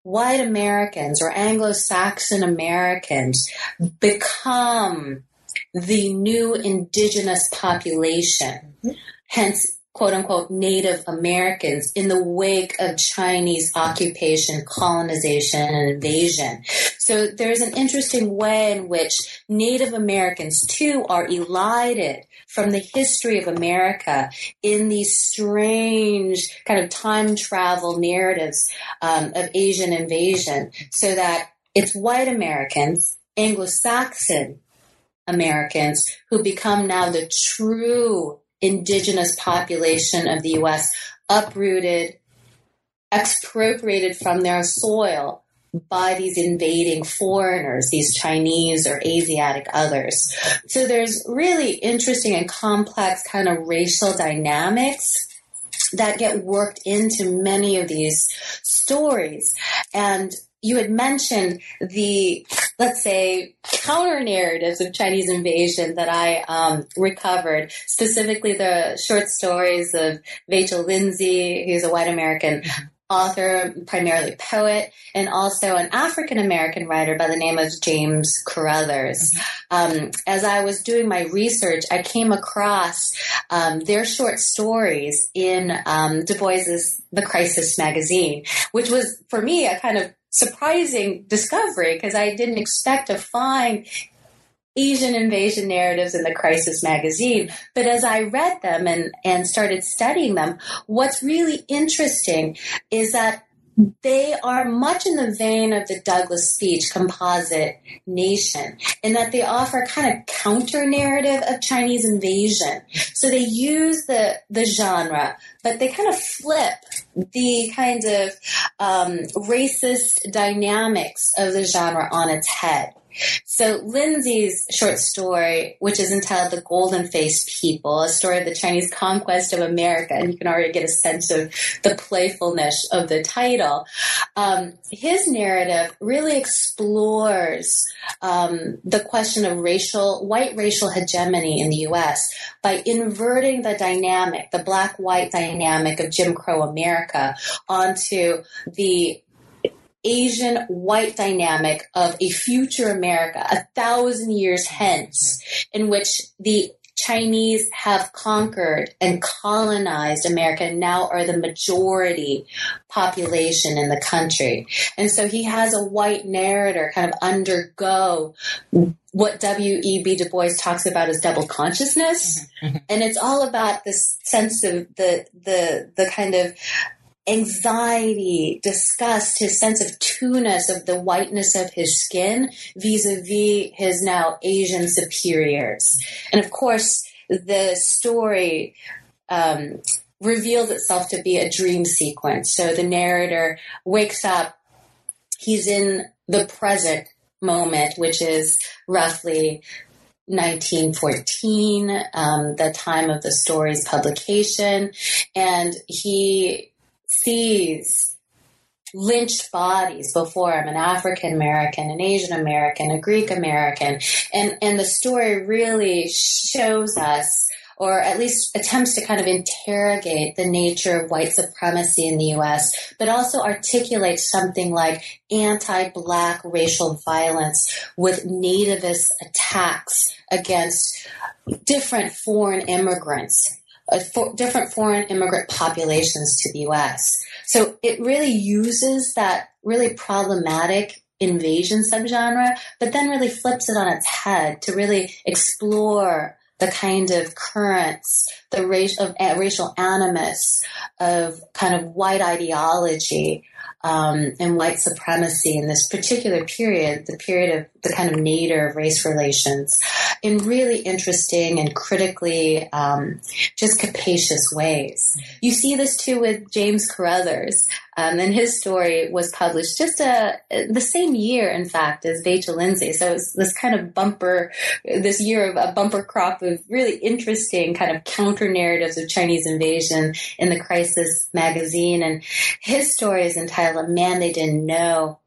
white Americans or Anglo-Saxon Americans become the new indigenous population, hence quote-unquote Native Americans in the wake of Chinese occupation, colonization, and invasion. So there's an interesting way in which Native Americans, too, are elided from the history of America in these strange kind of time travel narratives of Asian invasion, so that it's white Americans, Anglo-Saxon Americans, who become now the true indigenous population of the U.S., uprooted, expropriated from their soil by these invading foreigners, these Chinese or Asiatic others. So there's really interesting and complex kind of racial dynamics that get worked into many of these stories. And you had mentioned the, let's say, counter-narratives of Chinese invasion that I recovered, specifically the short stories of Vachel Lindsay, who's a white American author, primarily poet, and also an African-American writer by the name of James Carruthers. Mm-hmm. As I was doing my research, I came across their short stories in Du Bois's The Crisis magazine, which was, for me, a kind of surprising discovery because I didn't expect to find Asian invasion narratives in the Crisis magazine. But as I read them and started studying them, what's really interesting is that they are much in the vein of the Douglass speech, Composite Nation, in that they offer a kind of counter-narrative of Chinese invasion. So they use the genre, but they kind of flip the kind of racist dynamics of the genre on its head. So Lindsay's short story, which is entitled The Golden-Faced People, a story of the Chinese conquest of America, and you can already get a sense of the playfulness of the title, his narrative really explores the question of white racial hegemony in the U.S. by inverting the dynamic, the black-white dynamic of Jim Crow America onto the Asian white dynamic of a future America, 1,000 years hence, in which the Chinese have conquered and colonized America and now are the majority population in the country. And so he has a white narrator kind of undergo what W.E.B. Du Bois talks about as double consciousness. Mm-hmm. And it's all about this sense of the kind of anxiety, disgust, his sense of two-ness, of the whiteness of his skin vis-a-vis his now Asian superiors. And of course, the story reveals itself to be a dream sequence. So the narrator wakes up, he's in the present moment, which is roughly 1914, the time of the story's publication, and he sees lynched bodies before him, an African-American, an Asian-American, a Greek-American. And the story really shows us, or at least attempts to kind of interrogate the nature of white supremacy in the U.S., but also articulates something like anti-Black racial violence with nativist attacks against different foreign immigrants, different foreign immigrant populations to the U.S. So it really uses that really problematic invasion subgenre, but then really flips it on its head to really explore the kind of currents, the racial animus of kind of white ideology and white supremacy in this particular period, the period of the kind of nadir of race relations, in really interesting and critically just capacious ways. You see this too with James Carruthers, and his story was published just the same year, in fact, as Vachel Lindsay. So it was this kind of bumper crop of really interesting kind of counter-narratives of Chinese invasion in the Crisis magazine. And his story is entitled A Man They Didn't Know.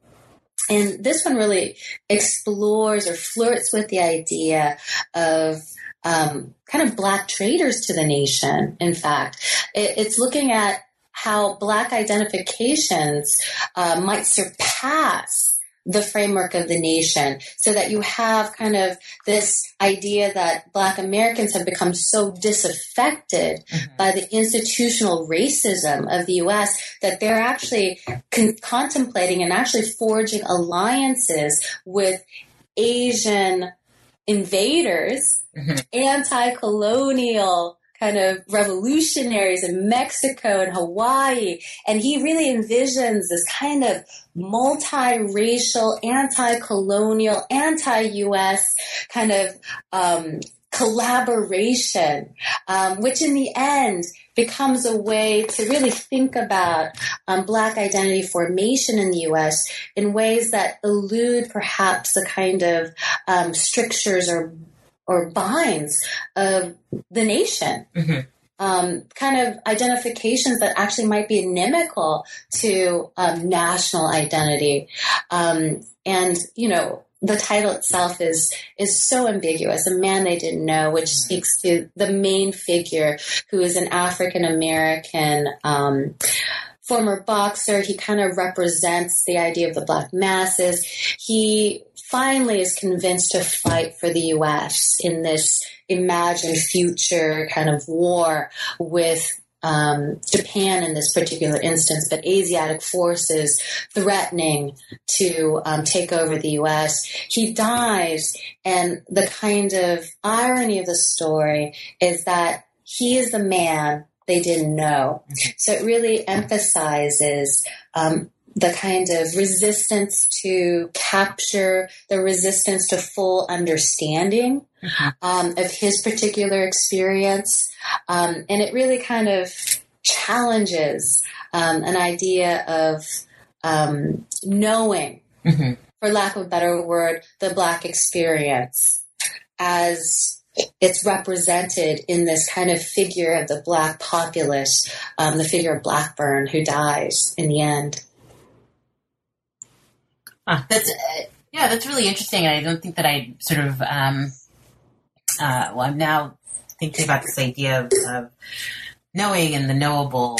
And this one really explores or flirts with the idea of kind of Black traitors to the nation, in fact. It's looking at how Black identifications might surpass the framework of the nation, so that you have kind of this idea that Black Americans have become so disaffected mm-hmm. by the institutional racism of the U.S. that they're actually contemplating and actually forging alliances with Asian invaders, mm-hmm. anti-colonial kind of revolutionaries in Mexico and Hawaii. And he really envisions this kind of multiracial, anti-colonial, anti-US kind of collaboration, which in the end becomes a way to really think about Black identity formation in the U.S. in ways that elude perhaps the kind of strictures or binds of the nation. Mm-hmm. kind of identifications that actually might be inimical to national identity. And, you know, the title itself is so ambiguous, A Man They Didn't Know, which speaks to the main figure, who is an African-American former boxer. He kind of represents the idea of the black masses. He finally is convinced to fight for the U.S. in this imagined future kind of war with Japan in this particular instance, but Asiatic forces threatening to take over the U.S. He dies, and the kind of irony of the story is that he is the man they didn't know. So it really emphasizes the kind of resistance to capture, the resistance to full understanding of his particular experience. And it really kind of challenges an idea of knowing, for lack of a better word, the Black experience as it's represented in this kind of figure of the Black populace, the figure of Blackburn, who dies in the end. That's really interesting. I don't think that I sort of, I'm now thinking about this idea of knowing and the knowable,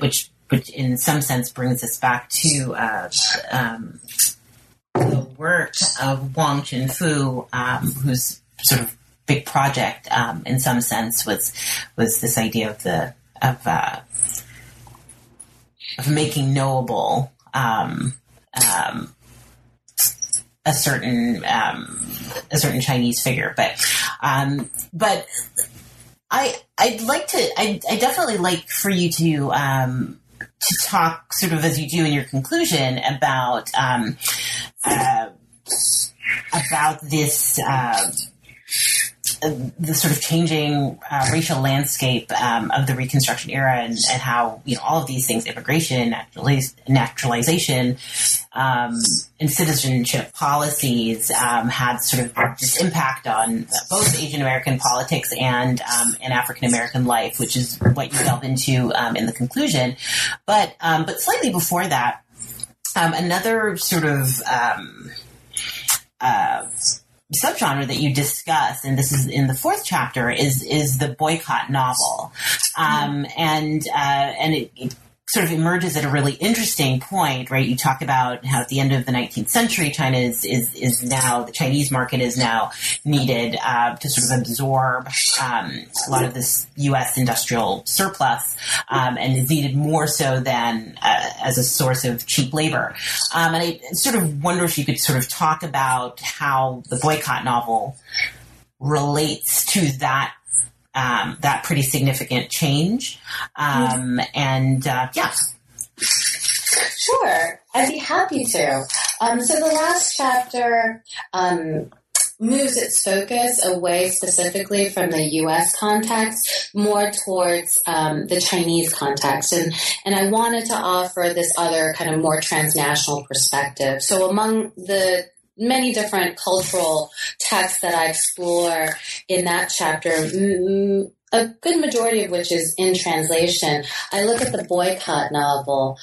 which in some sense brings us back to the work of Wong Chin Foo, whose sort of big project, in some sense, was this idea of making knowable a certain Chinese figure, but I'd definitely like for you to talk sort of as you do in your conclusion about this the sort of changing racial landscape of the Reconstruction era, and how, you know, all of these things, immigration, naturalization, and citizenship policies had sort of this impact on both Asian American politics and African American life, which is what you delve into in the conclusion. But slightly before that, another sort of subgenre that you discuss, and this is in the fourth chapter, is the boycott novel. And it sort of emerges at a really interesting point, right? You talk about how at the end of the 19th century, China is now, the Chinese market is now needed to sort of absorb a lot of this U.S. industrial surplus, and is needed more so than as a source of cheap labor. And I sort of wonder if you could sort of talk about how the boycott novel relates to that that pretty significant change. Sure. I'd be happy to. So the last chapter moves its focus away specifically from the U.S. context, more towards the Chinese context. And I wanted to offer this other kind of more transnational perspective. So among the many different cultural texts that I explore in that chapter, a good majority of which is in translation, I look at the boycott novel,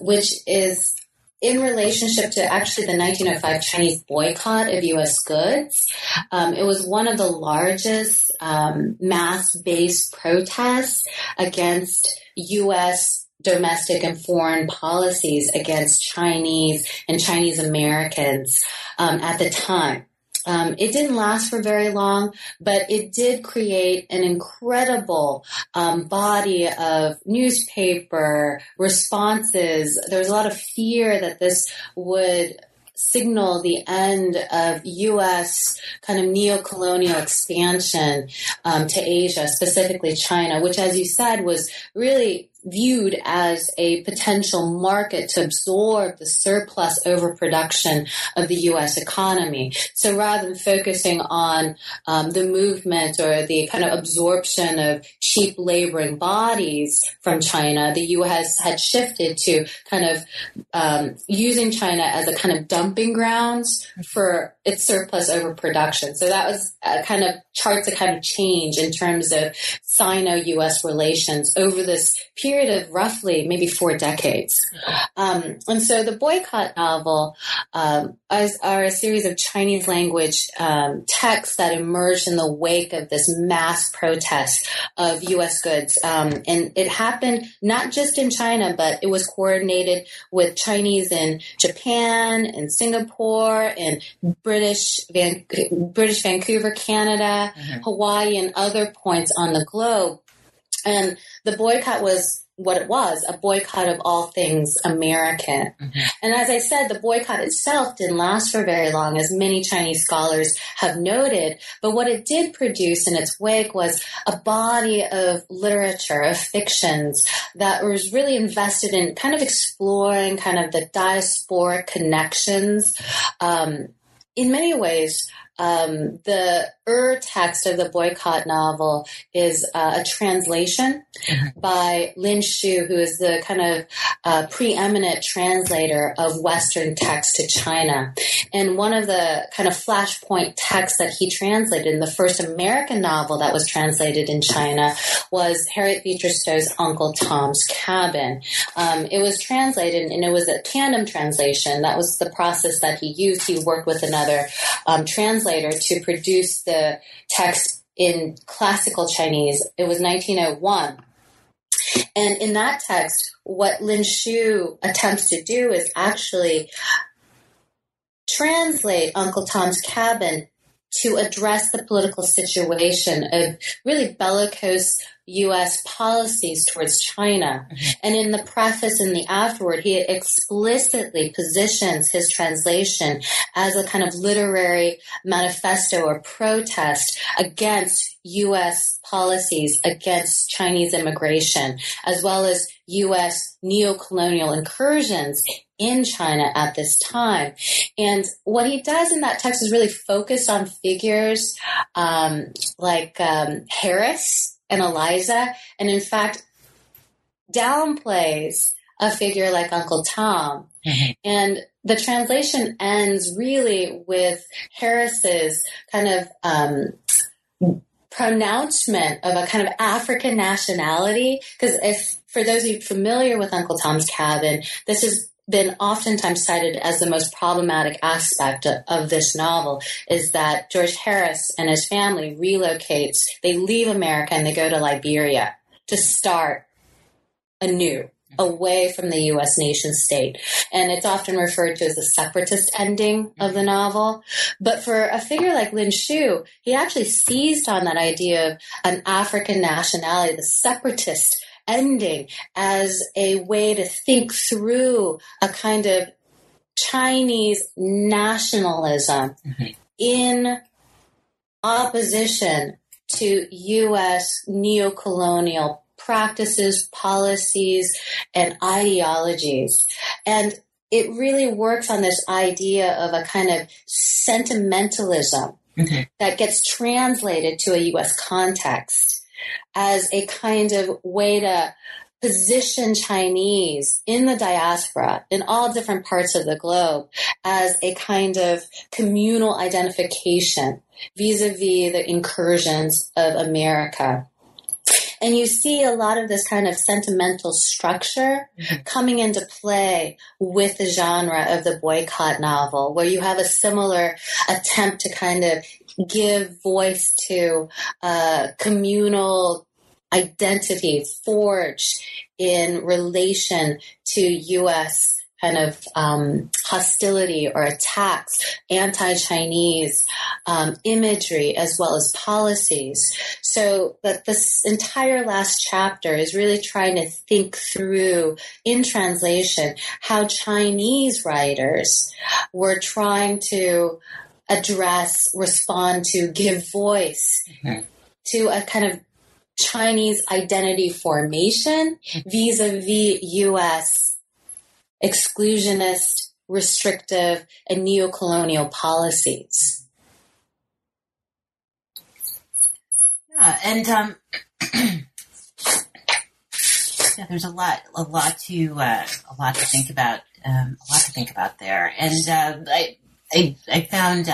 which is in relationship to actually the 1905 Chinese boycott of U.S. goods. It was one of the largest mass-based protests against U.S. domestic and foreign policies against Chinese and Chinese Americans at the time. It didn't last for very long, but it did create an incredible body of newspaper responses. There was a lot of fear that this would signal the end of U.S. kind of neo-colonial expansion to Asia, specifically China, which, as you said, was really viewed as a potential market to absorb the surplus overproduction of the U.S. economy. So rather than focusing on the movement or the kind of absorption of cheap laboring bodies from China, the U.S. had shifted to kind of using China as a kind of dumping grounds for its surplus overproduction. So that was kind of charts a kind of change in terms of Sino-U.S. relations over this period of roughly maybe 4 decades. And so the boycott novel are a series of Chinese language texts that emerged in the wake of this mass protest of U.S. goods. And it happened not just in China, but it was coordinated with Chinese in Japan, in Singapore, in British Vancouver, Canada, Hawaii, and other points on the globe. And the boycott was what it was, a boycott of all things American. Mm-hmm. And as I said, the boycott itself didn't last for very long, as many Chinese scholars have noted. But what it did produce in its wake was a body of literature, of fictions, that was really invested in kind of exploring kind of the diasporic connections. In many ways, the text of the boycott novel is a translation by Lin Shu, who is the kind of preeminent translator of Western texts to China. And one of the kind of flashpoint texts that he translated in the first American novel that was translated in China was Harriet Beecher Stowe's Uncle Tom's Cabin. It was translated, and it was a tandem translation. That was the process that he used. He worked with another translator to produce the text in classical Chinese. It was 1901. And in that text, what Lin Shu attempts to do is actually translate Uncle Tom's Cabin to address the political situation of really bellicose U.S. policies towards China. And in the preface and the afterward, he explicitly positions his translation as a kind of literary manifesto or protest against U.S. policies, against Chinese immigration, as well as U.S. neocolonial incursions in China at this time. And what he does in that text is really focus on figures like Harris and Eliza, and in fact downplays a figure like Uncle Tom. And the translation ends really with Harris's kind of pronouncement of a kind of African nationality, because if for those of you familiar with Uncle Tom's Cabin, this is been oftentimes cited as the most problematic aspect of this novel, is that George Harris and his family relocates, they leave America and they go to Liberia to start anew, away from the U.S. nation state. And it's often referred to as the separatist ending of the novel. But for a figure like Lin Shu, he actually seized on that idea of an African nationality, the separatist ending, as a way to think through a kind of Chinese nationalism in opposition to U.S. neocolonial practices, policies, and ideologies. And it really works on this idea of a kind of sentimentalism that gets translated to a U.S. context as a kind of way to position Chinese in the diaspora, in all different parts of the globe, as a kind of communal identification vis-a-vis the incursions of America. And you see a lot of this kind of sentimental structure coming into play with the genre of the boycott novel, where you have a similar attempt to kind of give voice to communal identity forged in relation to U.S. kind of hostility or attacks, anti-Chinese imagery, as well as policies. So that this entire last chapter is really trying to think through, in translation, how Chinese writers were trying to address, respond to, give voice to a kind of Chinese identity formation vis-a-vis U.S. exclusionist, restrictive, and neocolonial policies. Yeah, and yeah, there's a lot to think about, there. And I found,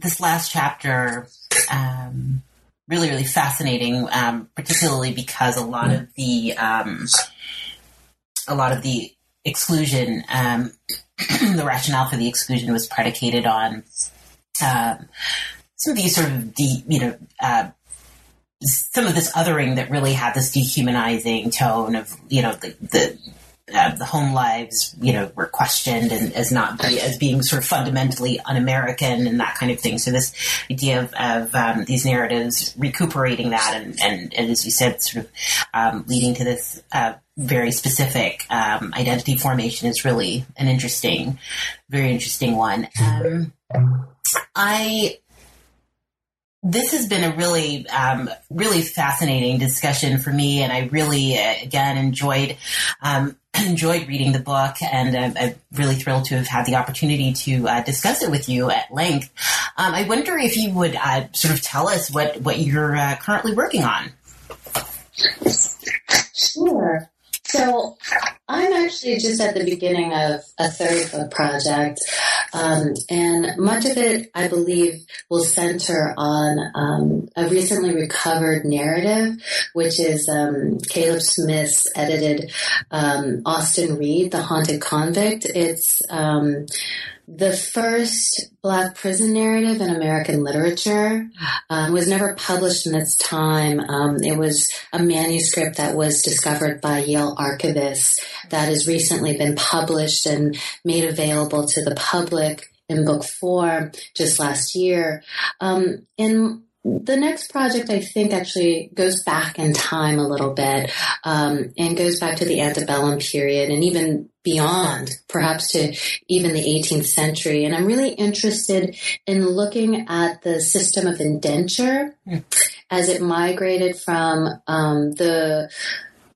this last chapter really, really fascinating, particularly because a lot of the exclusion, the rationale for the exclusion was predicated on some of these sort of some of this othering that really had this dehumanizing tone of, the home lives, were questioned and as being sort of fundamentally un-American and that kind of thing. So this idea of these narratives recuperating that and as you said, sort of leading to this very specific identity formation is really an interesting, very interesting one. This has been a really, really fascinating discussion for me, and I really, again, enjoyed reading the book, and I'm really thrilled to have had the opportunity to discuss it with you at length. I wonder if you would sort of tell us what you're currently working on. Sure. So I'm actually just at the beginning of a third book project, and much of it, I believe, will center on a recently recovered narrative, which is Caleb Smith's edited Austin Reed, The Haunted Convict. It's the first Black prison narrative in American literature. Was never published in its time. It was a manuscript that was discovered by Yale archivists that has recently been published and made available to the public in book form just last year. And the next project, I think, actually goes back in time a little bit, and goes back to the antebellum period and even beyond, perhaps to even the 18th century. And I'm really interested in looking at the system of indenture as it migrated from the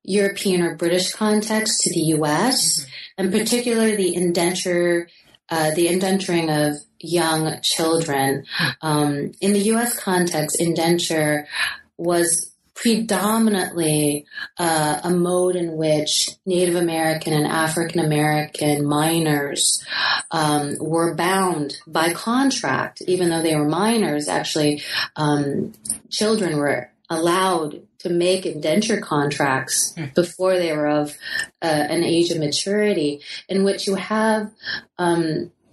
European or British context to the U.S., and particularly the indenturing of young children. In the U.S. context, indenture was predominantly a mode in which Native American and African American minors were bound by contract, even though they were minors. Actually, children were allowed to make indenture contracts before they were of an age of maturity, in which you have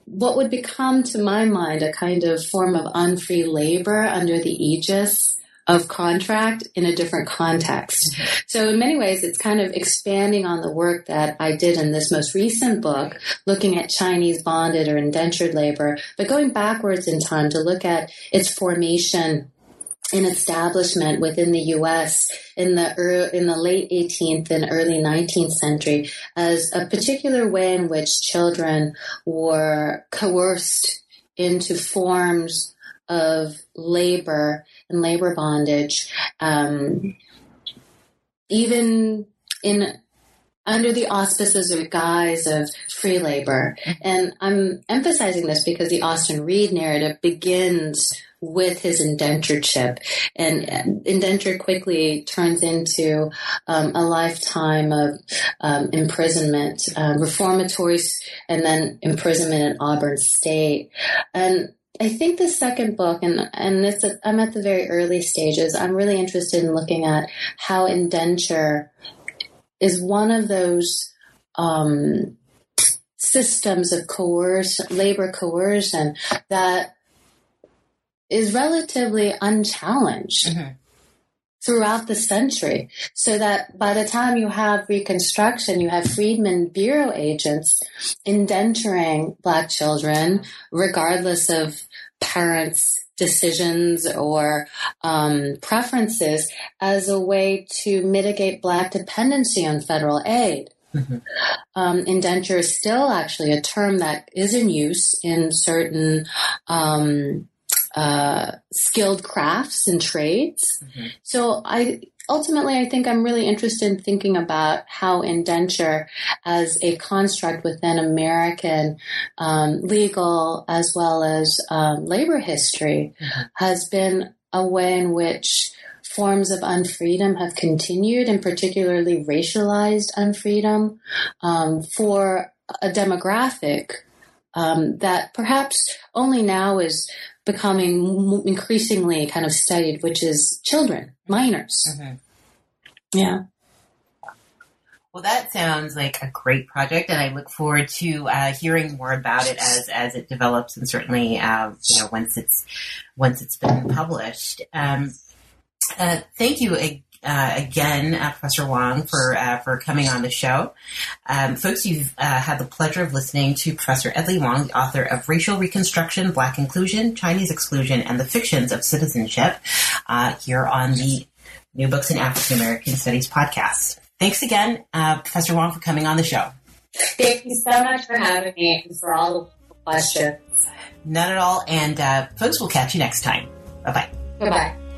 what would become, to my mind, a kind of form of unfree labor under the aegis of contract in a different context. So in many ways, it's kind of expanding on the work that I did in this most recent book, looking at Chinese bonded or indentured labor, but going backwards in time to look at its formation in establishment within the U.S. in the late 18th and early 19th century as a particular way in which children were coerced into forms of labor and labor bondage, even in under the auspices or guise of free labor. And I'm emphasizing this because the Austin Reed narrative begins with his indentureship, and indenture quickly turns into a lifetime of imprisonment, reformatories, and then imprisonment at Auburn State. And I think the second book, I'm at the very early stages, I'm really interested in looking at how indenture is one of those systems of coercion, labor coercion, that is relatively unchallenged throughout the century, so that by the time you have Reconstruction, you have freedmen bureau agents indenturing Black children, regardless of parents' decisions or preferences, as a way to mitigate Black dependency on federal aid. Indenture is still actually a term that is in use in certain skilled crafts and trades. Mm-hmm. So I think I'm really interested in thinking about how indenture as a construct within American legal as well as labor history mm-hmm. has been a way in which forms of unfreedom have continued, and particularly racialized unfreedom for a demographic that perhaps only now is becoming increasingly kind of studied, which is children, minors. Mm-hmm. Yeah. Well, that sounds like a great project, and I look forward to hearing more about it as it develops, and certainly once it's been published. Thank you again, Professor Wong, for coming on the show. Folks, you've had the pleasure of listening to Professor Edlie Wong, the author of Racial Reconstruction, Black Inclusion, Chinese Exclusion, and the Fictions of Citizenship, here on the New Books in African American Studies podcast. Thanks again, Professor Wong, for coming on the show. Thank you so much for having me and for all the questions. None at all. And folks, we'll catch you next time. Bye-bye. Goodbye.